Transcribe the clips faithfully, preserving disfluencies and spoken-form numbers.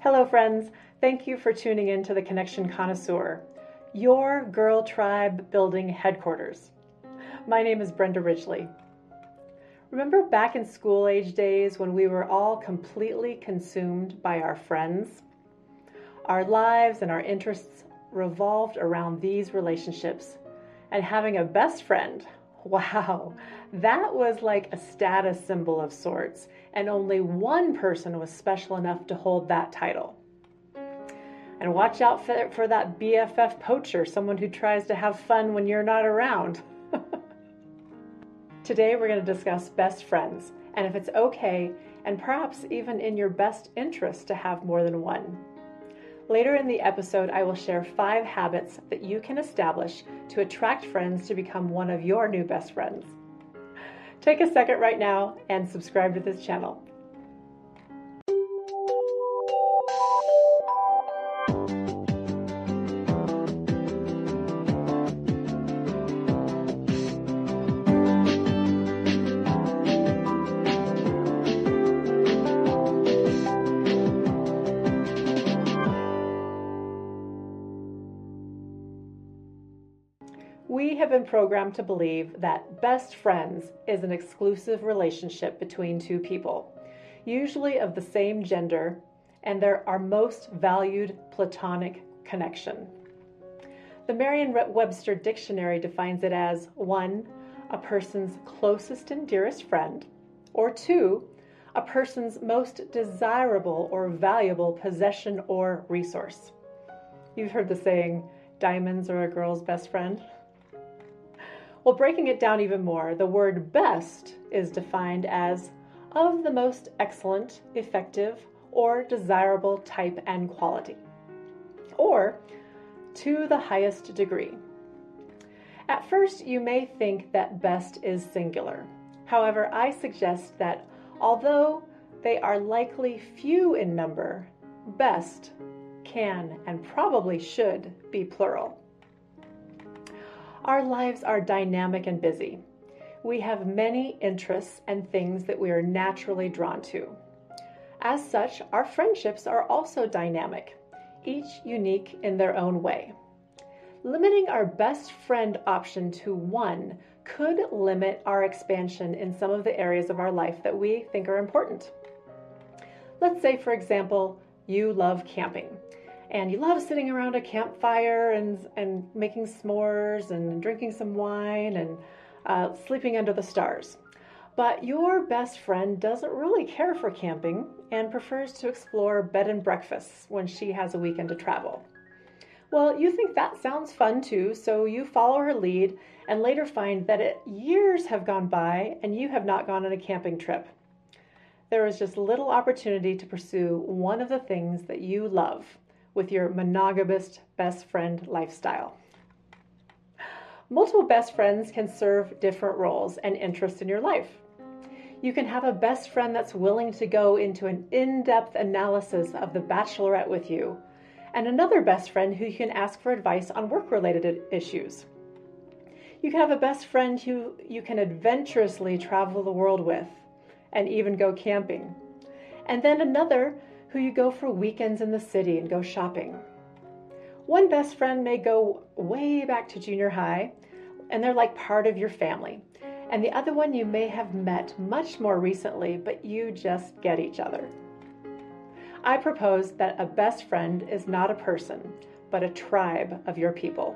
Hello friends, thank you for tuning in to The Connection Connoisseur, your Girl Tribe Building Headquarters. My name is Brenda Ridgley. Remember back in school age days when we were all completely consumed by our friends? Our lives and our interests revolved around these relationships, and having a best friend, wow, that was like a status symbol of sorts, and only one person was special enough to hold that title. And watch out for, for that B F F poacher, someone who tries to have fun when you're not around. Today we're going to discuss best friends, and if it's okay, and perhaps even in your best interest to have more than one. Later in the episode, I will share five habits that you can establish to attract friends to become one of your new best friends. Take a second right now and subscribe to this channel. We have been programmed to believe that best friends is an exclusive relationship between two people, usually of the same gender, and they're our most valued platonic connection. The Merriam-Webster Dictionary defines it as one, a person's closest and dearest friend, or two, a person's most desirable or valuable possession or resource. You've heard the saying, diamonds are a girl's best friend. Well, breaking it down even more, the word best is defined as of the most excellent, effective, or desirable type and quality, or to the highest degree. At first, you may think that best is singular. However, I suggest that although they are likely few in number, best can and probably should be plural. Our lives are dynamic and busy. We have many interests and things that we are naturally drawn to. As such, our friendships are also dynamic, each unique in their own way. Limiting our best friend option to one could limit our expansion in some of the areas of our life that we think are important. Let's say, for example, you love camping. And you love sitting around a campfire and, and making s'mores and drinking some wine and uh, sleeping under the stars. But your best friend doesn't really care for camping and prefers to explore bed and breakfasts when she has a weekend to travel. Well, you think that sounds fun too, so you follow her lead and later find that it, years have gone by and you have not gone on a camping trip. There is just little opportunity to pursue one of the things that you love with your monogamous best friend lifestyle. Multiple best friends can serve different roles and interests in your life. You can have a best friend that's willing to go into an in-depth analysis of The Bachelorette with you, and another best friend who you can ask for advice on work-related issues. You can have a best friend who you can adventurously travel the world with, and even go camping. And then another who you go for weekends in the city and go shopping. One best friend may go way back to junior high, and they're like part of your family. And the other one you may have met much more recently, but you just get each other. I propose that a best friend is not a person, but a tribe of your people.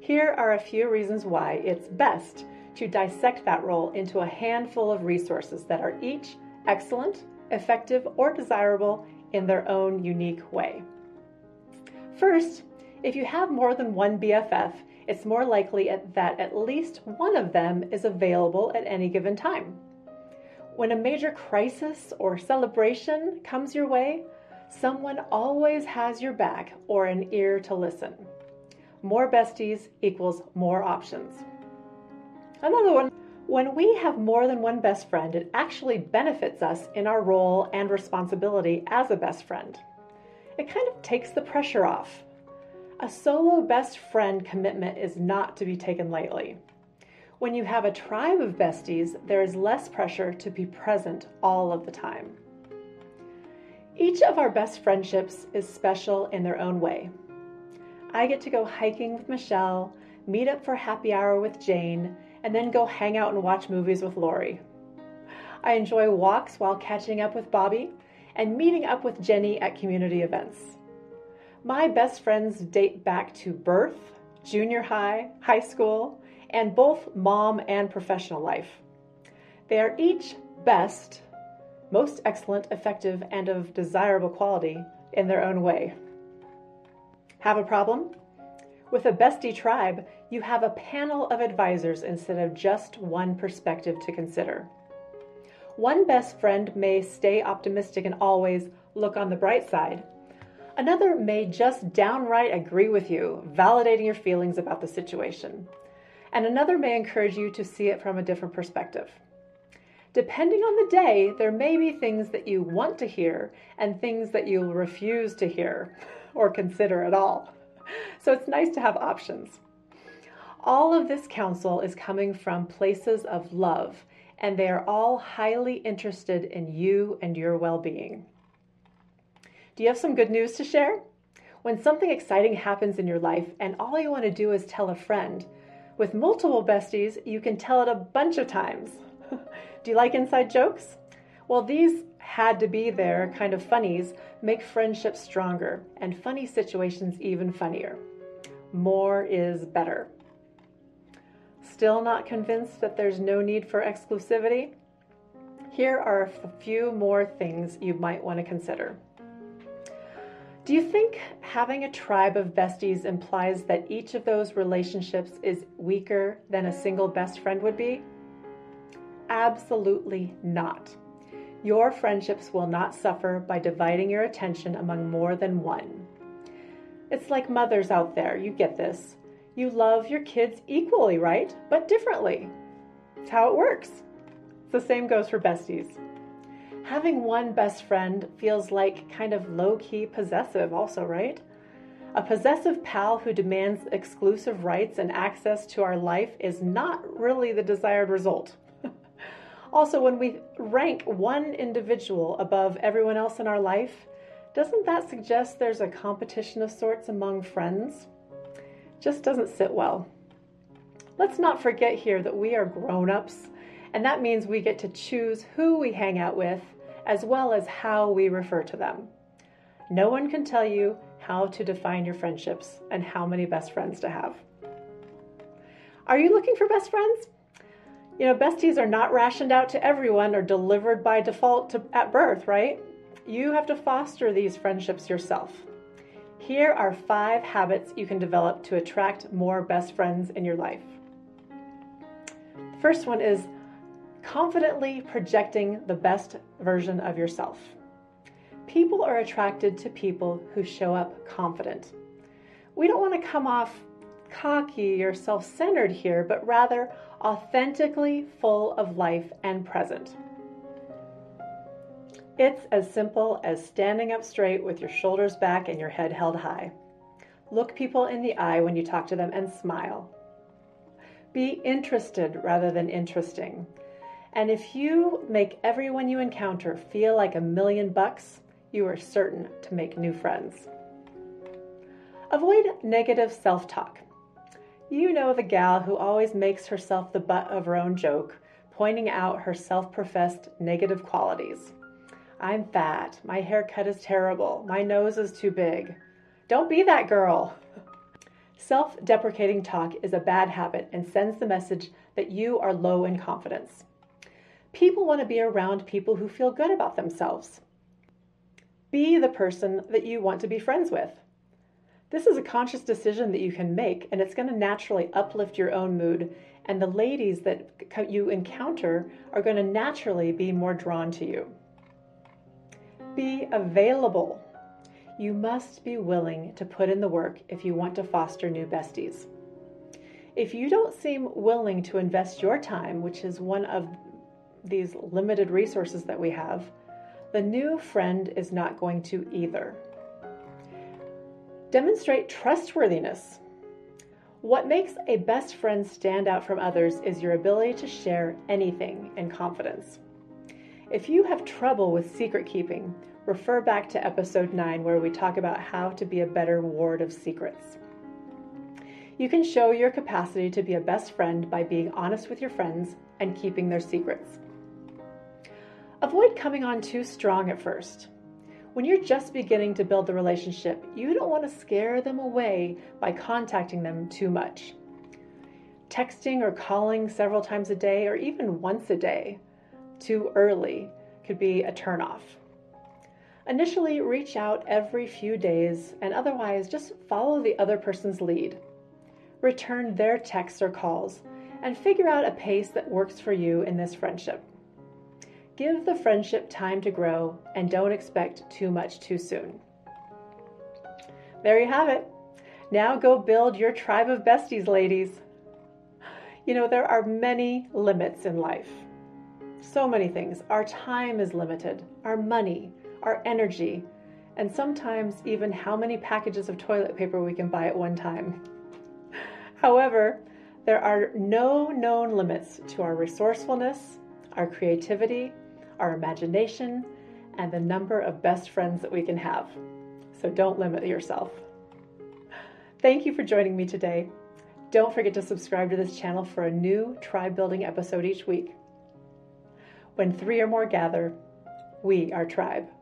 Here are a few reasons why it's best to dissect that role into a handful of resources that are each excellent, effective, or desirable in their own unique way. First, if you have more than one B F F, it's more likely that at least one of them is available at any given time. When a major crisis or celebration comes your way, someone always has your back or an ear to listen. More besties equals more options. Another one. When we have more than one best friend, it actually benefits us in our role and responsibility as a best friend. It kind of takes the pressure off. A solo best friend commitment is not to be taken lightly. When you have a tribe of besties, there is less pressure to be present all of the time. Each of our best friendships is special in their own way. I get to go hiking with Michelle, meet up for happy hour with Jane, and then go hang out and watch movies with Lori. I enjoy walks while catching up with Bobby and meeting up with Jenny at community events. My best friends date back to birth, junior high, high school, and both mom and professional life. They are each best, most excellent, effective, and of desirable quality in their own way. Have a problem? With a bestie tribe, you have a panel of advisors instead of just one perspective to consider. One best friend may stay optimistic and always look on the bright side. Another may just downright agree with you, validating your feelings about the situation. And another may encourage you to see it from a different perspective. Depending on the day, there may be things that you want to hear and things that you refuse to hear or consider at all. So it's nice to have options. All of this counsel is coming from places of love, and they are all highly interested in you and your well-being. Do you have some good news to share? When something exciting happens in your life and all you want to do is tell a friend, with multiple besties, you can tell it a bunch of times. Do you like inside jokes? Well, these had to be there kind of funnies make friendships stronger and funny situations even funnier. More is better. Still not convinced that there's no need for exclusivity? Here are a few more things you might want to consider. Do you think having a tribe of besties implies that each of those relationships is weaker than a single best friend would be? Absolutely not. Your friendships will not suffer by dividing your attention among more than one. It's like mothers out there, you get this. You love your kids equally, right? But differently. It's how it works. The same goes for besties. Having one best friend feels like kind of low-key possessive also, right? A possessive pal who demands exclusive rights and access to our life is not really the desired result. Also, when we rank one individual above everyone else in our life, doesn't that suggest there's a competition of sorts among friends? Just doesn't sit well. Let's not forget here that we are grown-ups, and that means we get to choose who we hang out with, as well as how we refer to them. No one can tell you how to define your friendships and how many best friends to have. Are you looking for best friends? You know, besties are not rationed out to everyone or delivered by default to, at birth, right? You have to foster these friendships yourself. Here are five habits you can develop to attract more best friends in your life. The first one is confidently projecting the best version of yourself. People are attracted to people who show up confident. We don't want to come off cocky or self-centered here, but rather authentically full of life and present. It's as simple as standing up straight with your shoulders back and your head held high. Look people in the eye when you talk to them and smile. Be interested rather than interesting. And if you make everyone you encounter feel like a million bucks, you are certain to make new friends. Avoid negative self-talk. You know the gal who always makes herself the butt of her own joke, pointing out her self-professed negative qualities. I'm fat, my haircut is terrible, my nose is too big. Don't be that girl. Self-deprecating talk is a bad habit and sends the message that you are low in confidence. People want to be around people who feel good about themselves. Be the person that you want to be friends with. This is a conscious decision that you can make, and it's going to naturally uplift your own mood, and the ladies that you encounter are going to naturally be more drawn to you. Be available. You must be willing to put in the work if you want to foster new besties. If you don't seem willing to invest your time, which is one of these limited resources that we have, the new friend is not going to either. Demonstrate trustworthiness. What makes a best friend stand out from others is your ability to share anything in confidence. If you have trouble with secret keeping, refer back to episode nine where we talk about how to be a better ward of secrets. You can show your capacity to be a best friend by being honest with your friends and keeping their secrets. Avoid coming on too strong at first. When you're just beginning to build the relationship, you don't want to scare them away by contacting them too much. Texting or calling several times a day or even once a day too early could be a turnoff. Initially, reach out every few days and otherwise just follow the other person's lead. Return their texts or calls and figure out a pace that works for you in this friendship. Give the friendship time to grow and don't expect too much too soon. There you have it. Now go build your tribe of besties, ladies. You know, there are many limits in life. So many things. Our time is limited, our money, our energy, and sometimes even how many packages of toilet paper we can buy at one time. However, there are no known limits to our resourcefulness, our creativity, our imagination, and the number of best friends that we can have. So don't limit yourself. Thank you for joining me today. Don't forget to subscribe to this channel for a new tribe building episode each week. When three or more gather, we are tribe.